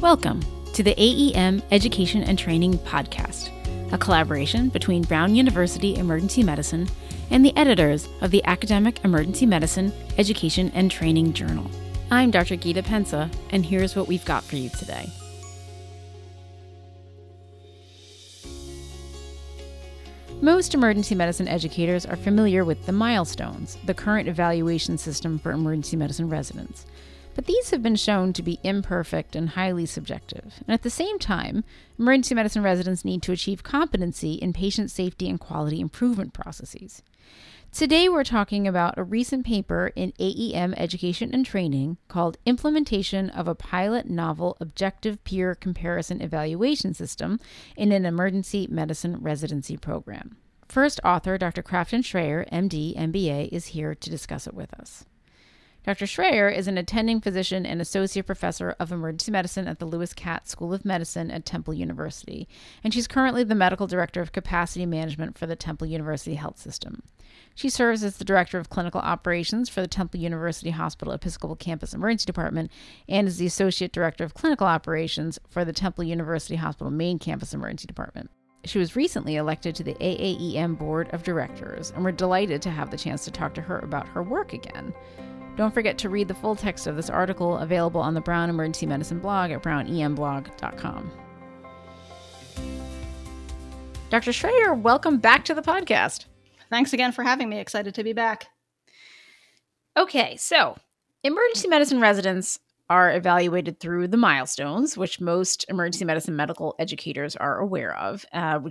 Welcome to the AEM Education and Training Podcast, a collaboration between Brown University Emergency Medicine and the editors of the Academic Emergency Medicine Education and Training Journal. I'm Dr. Gita Pensa, and here's what we've got for you today. Most emergency medicine educators are familiar with the milestones, the current evaluation system for emergency medicine residents. But these have been shown to be imperfect and highly subjective. And at the same time, emergency medicine residents need to achieve competency in patient safety and quality improvement processes. Today, we're talking about a recent paper in AEM Education and Training called Implementation of a Pilot Novel Objective Peer Comparison Evaluation System in an Emergency Medicine Residency Program. First author, Dr. Kraftin Schreyer, MD, MBA, is here to discuss it with us. Dr. Schreyer is an attending physician and associate professor of emergency medicine at the Lewis Katz School of Medicine at Temple University, and she's currently the medical director of capacity management for the Temple University Health System. She serves as the director of clinical operations for the Temple University Hospital Episcopal Campus Emergency Department and is the associate director of clinical operations for the Temple University Hospital Main Campus Emergency Department. She was recently elected to the AAEM Board of Directors, and we're delighted to have the chance to talk to her about her work again. Don't forget to read the full text of this article available on the Brown Emergency Medicine blog at brownemblog.com. Dr. Schreyer, welcome back to the podcast. Thanks again for having me. Excited to be back. Okay, so emergency medicine residents are evaluated through the milestones, which most emergency medicine medical educators are aware of,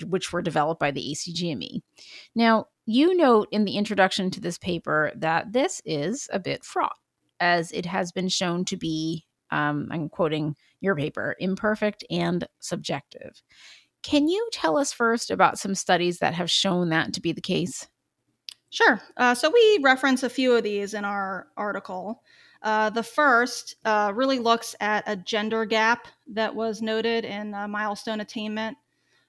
which were developed by the ACGME. Now, you note in the introduction to this paper that this is a bit fraught, as it has been shown to be, I'm quoting your paper, imperfect and subjective. Can you tell us first about some studies that have shown that to be the case? Sure. So we reference a few of these in our article. The first really looks at a gender gap that was noted in milestone attainment.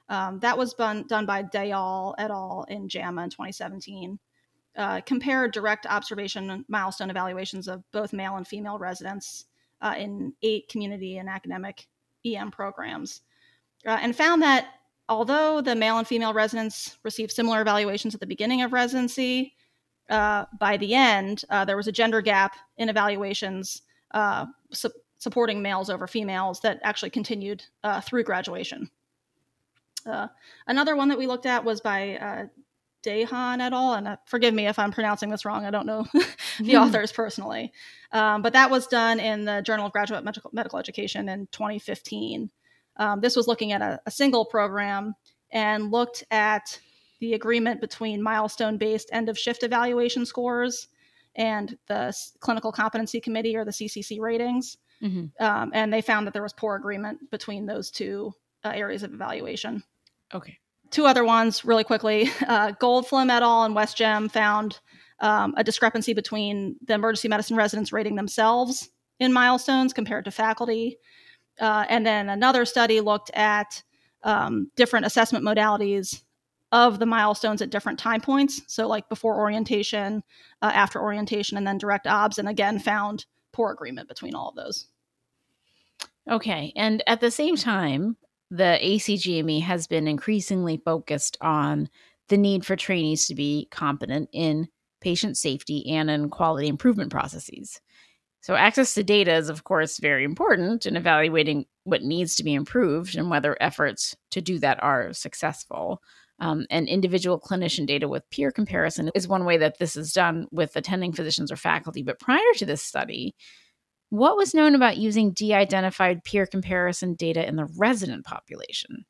That was done by Dayal et al. In JAMA in 2017. Compared direct observation milestone evaluations of both male and female residents in 8 community and academic EM programs, and found that although the male and female residents received similar evaluations at the beginning of residency, by the end, there was a gender gap in evaluations supporting males over females that actually continued through graduation. Another one that we looked at was by Dehan et al., and forgive me if I'm pronouncing this wrong. I don't know the authors personally. But that was done in the Journal of Graduate Medical Education in 2015. This was looking at a single program and looked at the agreement between milestone-based end-of-shift evaluation scores and the Clinical Competency Committee, or the CCC, ratings. Mm-hmm. And they found that there was poor agreement between those two areas of evaluation. Okay. Two other ones really quickly. Goldflam et al. And Westgem found a discrepancy between the emergency medicine residents rating themselves in milestones compared to faculty. And then another study looked at different assessment modalities of the milestones at different time points. So like before orientation, after orientation, and then direct obs, and again found poor agreement between all of those. Okay. And at the same time, the ACGME has been increasingly focused on the need for trainees to be competent in patient safety and in quality improvement processes. So access to data is, of course, very important in evaluating what needs to be improved and whether efforts to do that are successful. And individual clinician data with peer comparison is one way that this is done with attending physicians or faculty. But prior to this study, what was known about using de-identified peer comparison data in the resident population?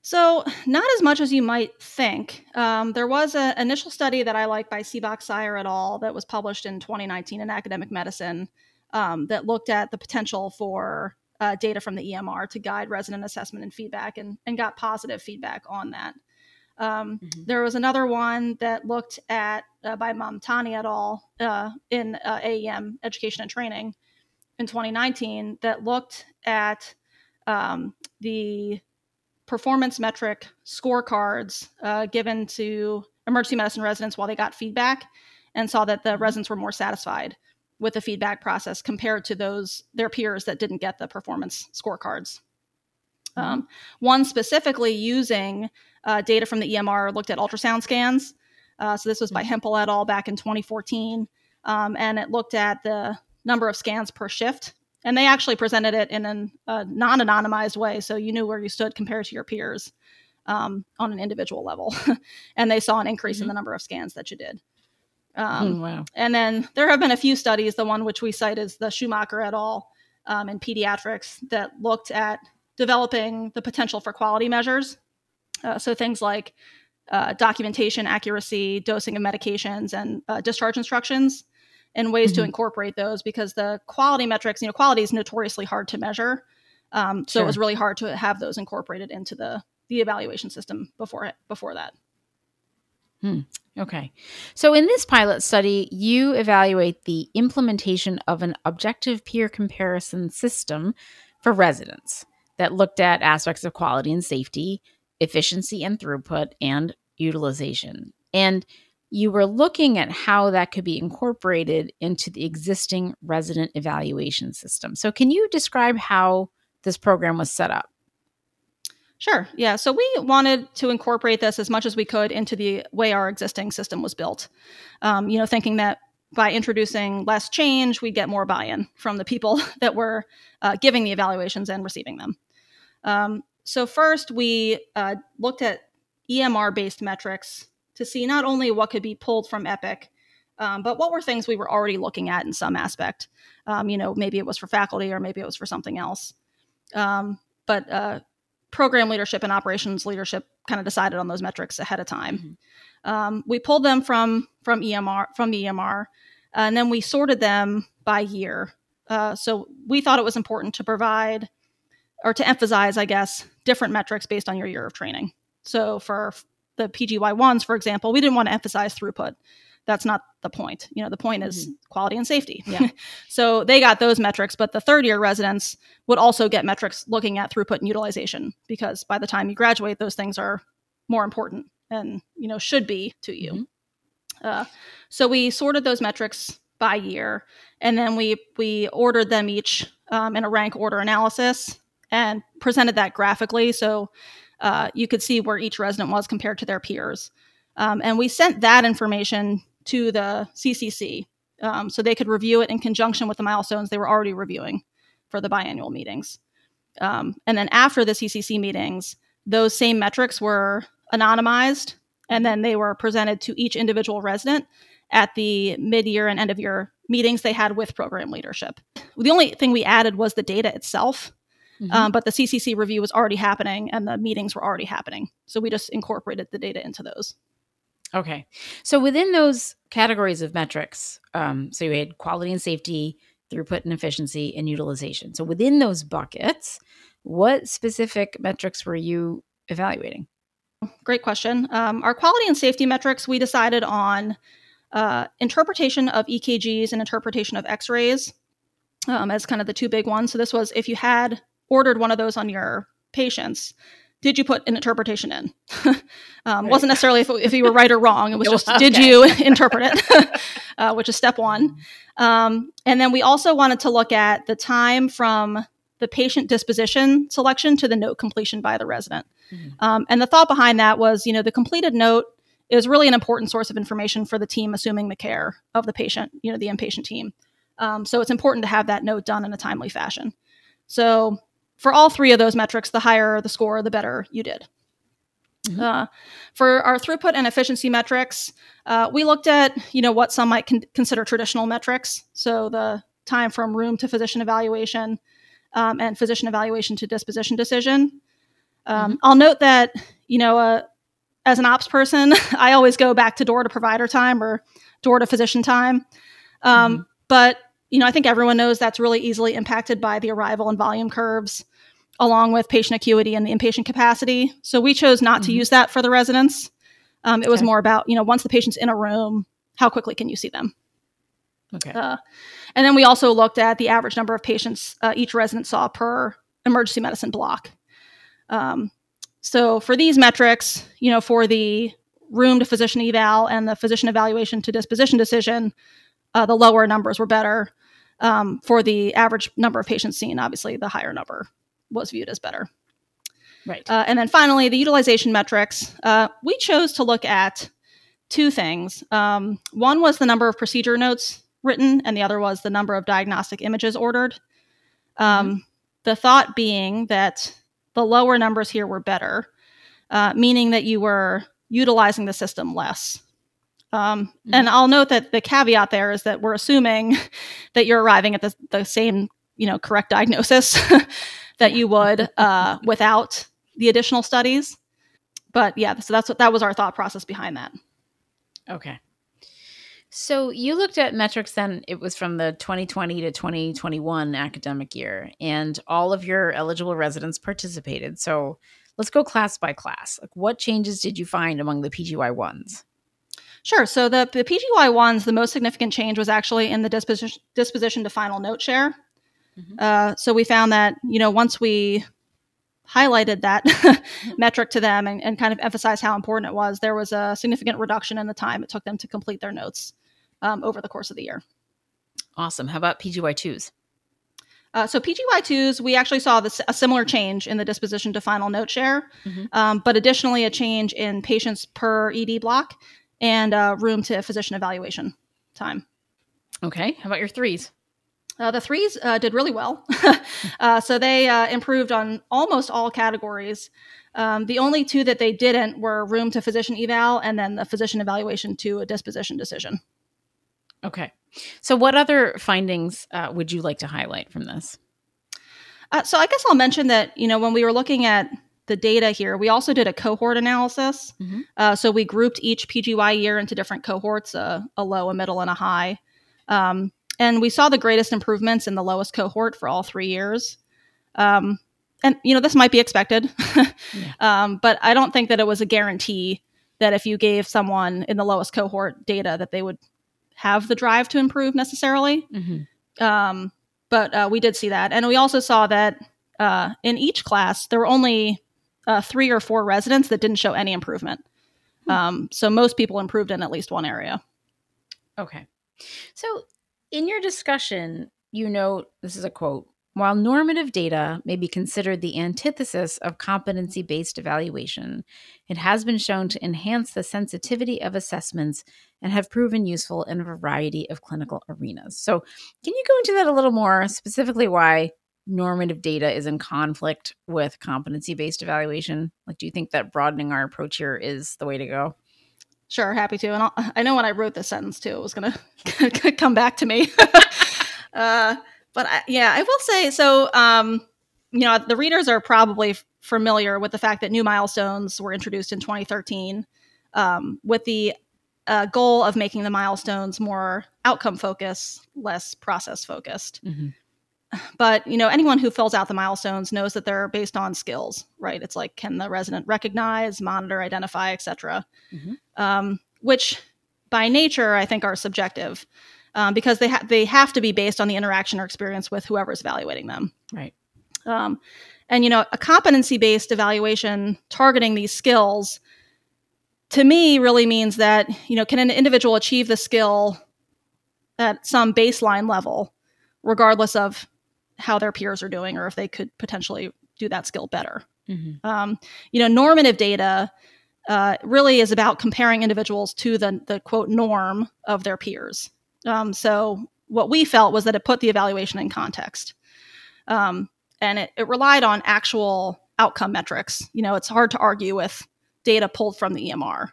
So not as much as you might think. There was an initial study that I like by Sebok-Syer et al. That was published in 2019 in Academic Medicine that looked at the potential for data from the EMR to guide resident assessment and feedback, and got positive feedback on that. There was another one that looked at by Momtani et al. In AEM Education and Training in 2019 that looked at the performance metric scorecards given to emergency medicine residents while they got feedback, and saw that the residents were more satisfied with the feedback process compared to their peers that didn't get the performance scorecards. One specifically using data from the EMR looked at ultrasound scans. So this was by Hempel et al. Back in 2014. And it looked at the number of scans per shift. And they actually presented it in a non-anonymized way. So you knew where you stood compared to your peers on an individual level. And they saw an increase in the number of scans that you did. And then there have been a few studies. The one which we cite is the Schumacher et al. In pediatrics that looked at developing the potential for quality measures. So things like documentation, accuracy, dosing of medications, and discharge instructions, and ways to incorporate those, because the quality metrics, quality is notoriously hard to measure. So it was really hard to have those incorporated into the evaluation system before that. Okay. So in this pilot study, you evaluate the implementation of an objective peer comparison system for residents that looked at aspects of quality and safety, efficiency and throughput, and utilization. And you were looking at how that could be incorporated into the existing resident evaluation system. So can you describe how this program was set up? Sure. Yeah. So we wanted to incorporate this as much as we could into the way our existing system was built, thinking that by introducing less change, we'd get more buy-in from the people that were giving the evaluations and receiving them. So first, we looked at EMR-based metrics to see not only what could be pulled from Epic, but what were things we were already looking at in some aspect. Maybe it was for faculty or maybe it was for something else. Program leadership and operations leadership kind of decided on those metrics ahead of time. We pulled them from the EMR, and then we sorted them by year. So we thought it was important to provide or to emphasize, different metrics based on your year of training. So for the PGY1s, for example, we didn't want to emphasize throughput. That's not the point. The point is quality and safety. Yeah. So they got those metrics, but the third year residents would also get metrics looking at throughput and utilization, because by the time you graduate, those things are more important and, should be to you. So we sorted those metrics by year, and then we ordered them each in a rank order analysis and presented that graphically. So you could see where each resident was compared to their peers. And we sent that information to the CCC so they could review it in conjunction with the milestones they were already reviewing for the biannual meetings. And then after the CCC meetings, those same metrics were anonymized, and then they were presented to each individual resident at the mid-year and end-of-year meetings they had with program leadership. The only thing we added was the data itself, but the CCC review was already happening and the meetings were already happening. So we just incorporated the data into those. Okay. So within those categories of metrics, so you had quality and safety, throughput and efficiency, and utilization. So within those buckets, what specific metrics were you evaluating? Great question. Our quality and safety metrics, we decided on interpretation of EKGs and interpretation of x-rays as kind of the two big ones. So this was if you had ordered one of those on your patients, did you put an interpretation in? Wasn't necessarily if you were right or wrong. It was just, did you interpret it, which is step one. And then we also wanted to look at the time from the patient disposition selection to the note completion by the resident. And the thought behind that was, the completed note is really an important source of information for the team assuming the care of the patient, the inpatient team. So it's important to have that note done in a timely fashion. So for all three of those metrics, the higher the score, the better you did. For our throughput and efficiency metrics, we looked at, what some might consider traditional metrics. So the time from room to physician evaluation and physician evaluation to disposition decision. I'll note that, as an ops person, I always go back to door to provider time or door to physician time. But, I think everyone knows that's really easily impacted by the arrival and volume curves, along with patient acuity and the inpatient capacity. So we chose not to use that for the residents. It was more about, once the patient's in a room, how quickly can you see them? And then we also looked at the average number of patients each resident saw per emergency medicine block. So for these metrics, for the room to physician eval and the physician evaluation to disposition decision, the lower numbers were better for the average number of patients seen. Obviously, the higher number was viewed as better. Right. And then finally, the utilization metrics. We chose to look at two things. One was the number of procedure notes written, and the other was the number of diagnostic images ordered. The thought being that the lower numbers here were better, meaning that you were utilizing the system less. And I'll note that the caveat there is that we're assuming that you're arriving at the same, correct diagnosis that you would without the additional studies. But yeah, so that was our thought process behind that. Okay. So you looked at metrics then, it was from the 2020 to 2021 academic year, and all of your eligible residents participated. So let's go class by class. Like, what changes did you find among the PGY1s? Sure. So the PGY1s, the most significant change was actually in the disposition to final note share. Mm-hmm. So we found that, once we highlighted that metric to them and kind of emphasized how important it was, there was a significant reduction in the time it took them to complete their notes over the course of the year. Awesome. How about PGY2s? So PGY2s, we actually saw a similar change in the disposition to final note share, but additionally a change in patients per ED block and room to physician evaluation time. Okay. How about your threes? The threes did really well. So they improved on almost all categories. The only two that they didn't were room to physician eval and then the physician evaluation to a disposition decision. Okay. So what other findings would you like to highlight from this? So I guess I'll mention that, when we were looking at the data here, we also did a cohort analysis. Mm-hmm. So we grouped each PGY year into different cohorts, a low, a middle, and a high. And we saw the greatest improvements in the lowest cohort for all 3 years. And, this might be expected, but I don't think that it was a guarantee that if you gave someone in the lowest cohort data that they would have the drive to improve necessarily. Mm-hmm. But we did see that. And we also saw that in each class, there were only 3 or 4 residents that didn't show any improvement. Mm-hmm. So most people improved in at least one area. Okay. So in your discussion, this is a quote, "While normative data may be considered the antithesis of competency-based evaluation, it has been shown to enhance the sensitivity of assessments and have proven useful in a variety of clinical arenas." So can you go into that a little more, specifically why normative data is in conflict with competency-based evaluation? Like, do you think that broadening our approach here is the way to go? Sure, happy to. And I know when I wrote this sentence, too, it was going to come back to me. But I will say, so, the readers are probably familiar with the fact that new milestones were introduced in 2013 with the goal of making the milestones more outcome focused, less process focused. Mm-hmm. But, anyone who fills out the milestones knows that they're based on skills, right? It's like, can the resident recognize, monitor, identify, et cetera, which by nature, I think are subjective. Because they have to be based on the interaction or experience with whoever's evaluating them. Right. And a competency-based evaluation targeting these skills, to me, really means that, can an individual achieve the skill at some baseline level, regardless of how their peers are doing or if they could potentially do that skill better. Mm-hmm. Normative data really is about comparing individuals to the quote, norm of their peers. So what we felt was that it put the evaluation in context, and it relied on actual outcome metrics. It's hard to argue with data pulled from the EMR.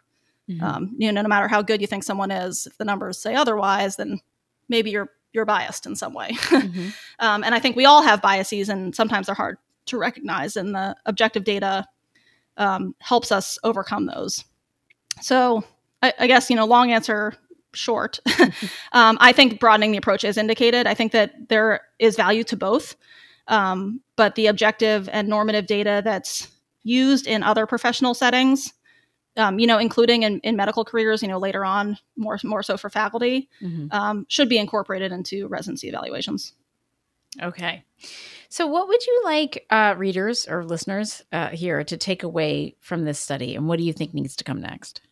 Mm-hmm. No matter how good you think someone is, if the numbers say otherwise, then maybe you're biased in some way. Mm-hmm. And I think we all have biases, and sometimes they're hard to recognize. And the objective data helps us overcome those. So I guess long answer short. I think broadening the approach is indicated. I think that there is value to both, but the objective and normative data that's used in other professional settings, including in medical careers, later on, more so for faculty, should be incorporated into residency evaluations. Okay. So what would you like readers or listeners here to take away from this study, and what do you think needs to come next?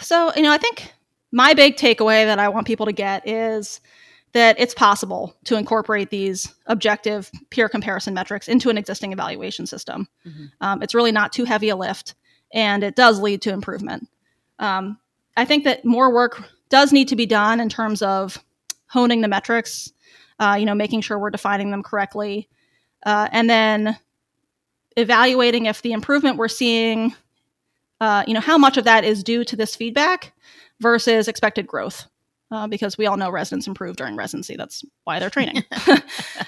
So, I think my big takeaway that I want people to get is that it's possible to incorporate these objective peer comparison metrics into an existing evaluation system. Mm-hmm. It's really not too heavy a lift, and it does lead to improvement. I think that more work does need to be done in terms of honing the metrics, making sure we're defining them correctly, and then evaluating if the improvement we're seeing, how much of that is due to this feedback versus expected growth, because we all know residents improve during residency. That's why they're training.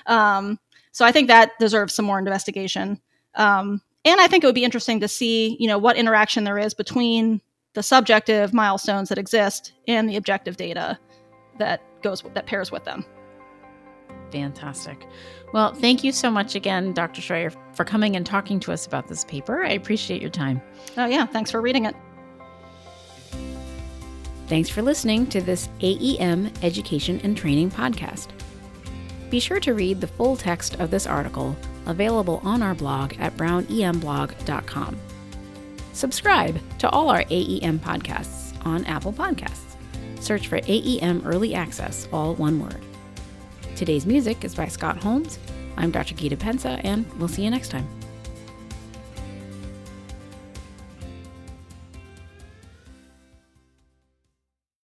So I think that deserves some more investigation. And I think it would be interesting to see, what interaction there is between the subjective milestones that exist and the objective data that pairs with them. Fantastic. Well, thank you so much again, Dr. Schreyer, for coming and talking to us about this paper. I appreciate your time. Oh, yeah. Thanks for reading it. Thanks for listening to this AEM Education and Training podcast. Be sure to read the full text of this article, available on our blog at brownemblog.com. Subscribe to all our AEM podcasts on Apple Podcasts. Search for AEM Early Access, all one word. Today's music is by Scott Holmes. I'm Dr. Gita Pensa, and we'll see you next time.